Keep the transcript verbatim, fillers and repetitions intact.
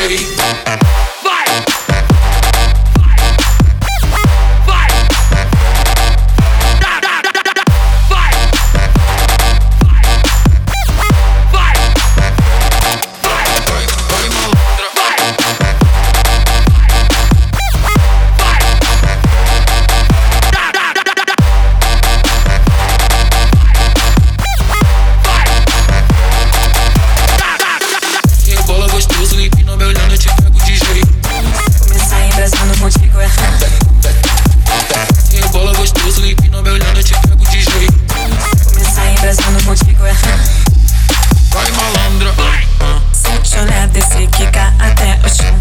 sei. Vai! Vai! Vai! Da, da, da, da. Vai! Vai! Vai! Vai! Vai malandra! Vai! Vai! Da, da, da, da, da. Vai! Da, da, da, da. Rebola gostoso e empina meu olhando, eu te pego de jeito. Começar embrasando contigo é errado. Rebola gostoso e empina meu olhando, eu te pego de jeito. Começar embrasando contigo é errado. Vai malandra! Vai! Se eu te olhar, descer, quicar até o chão.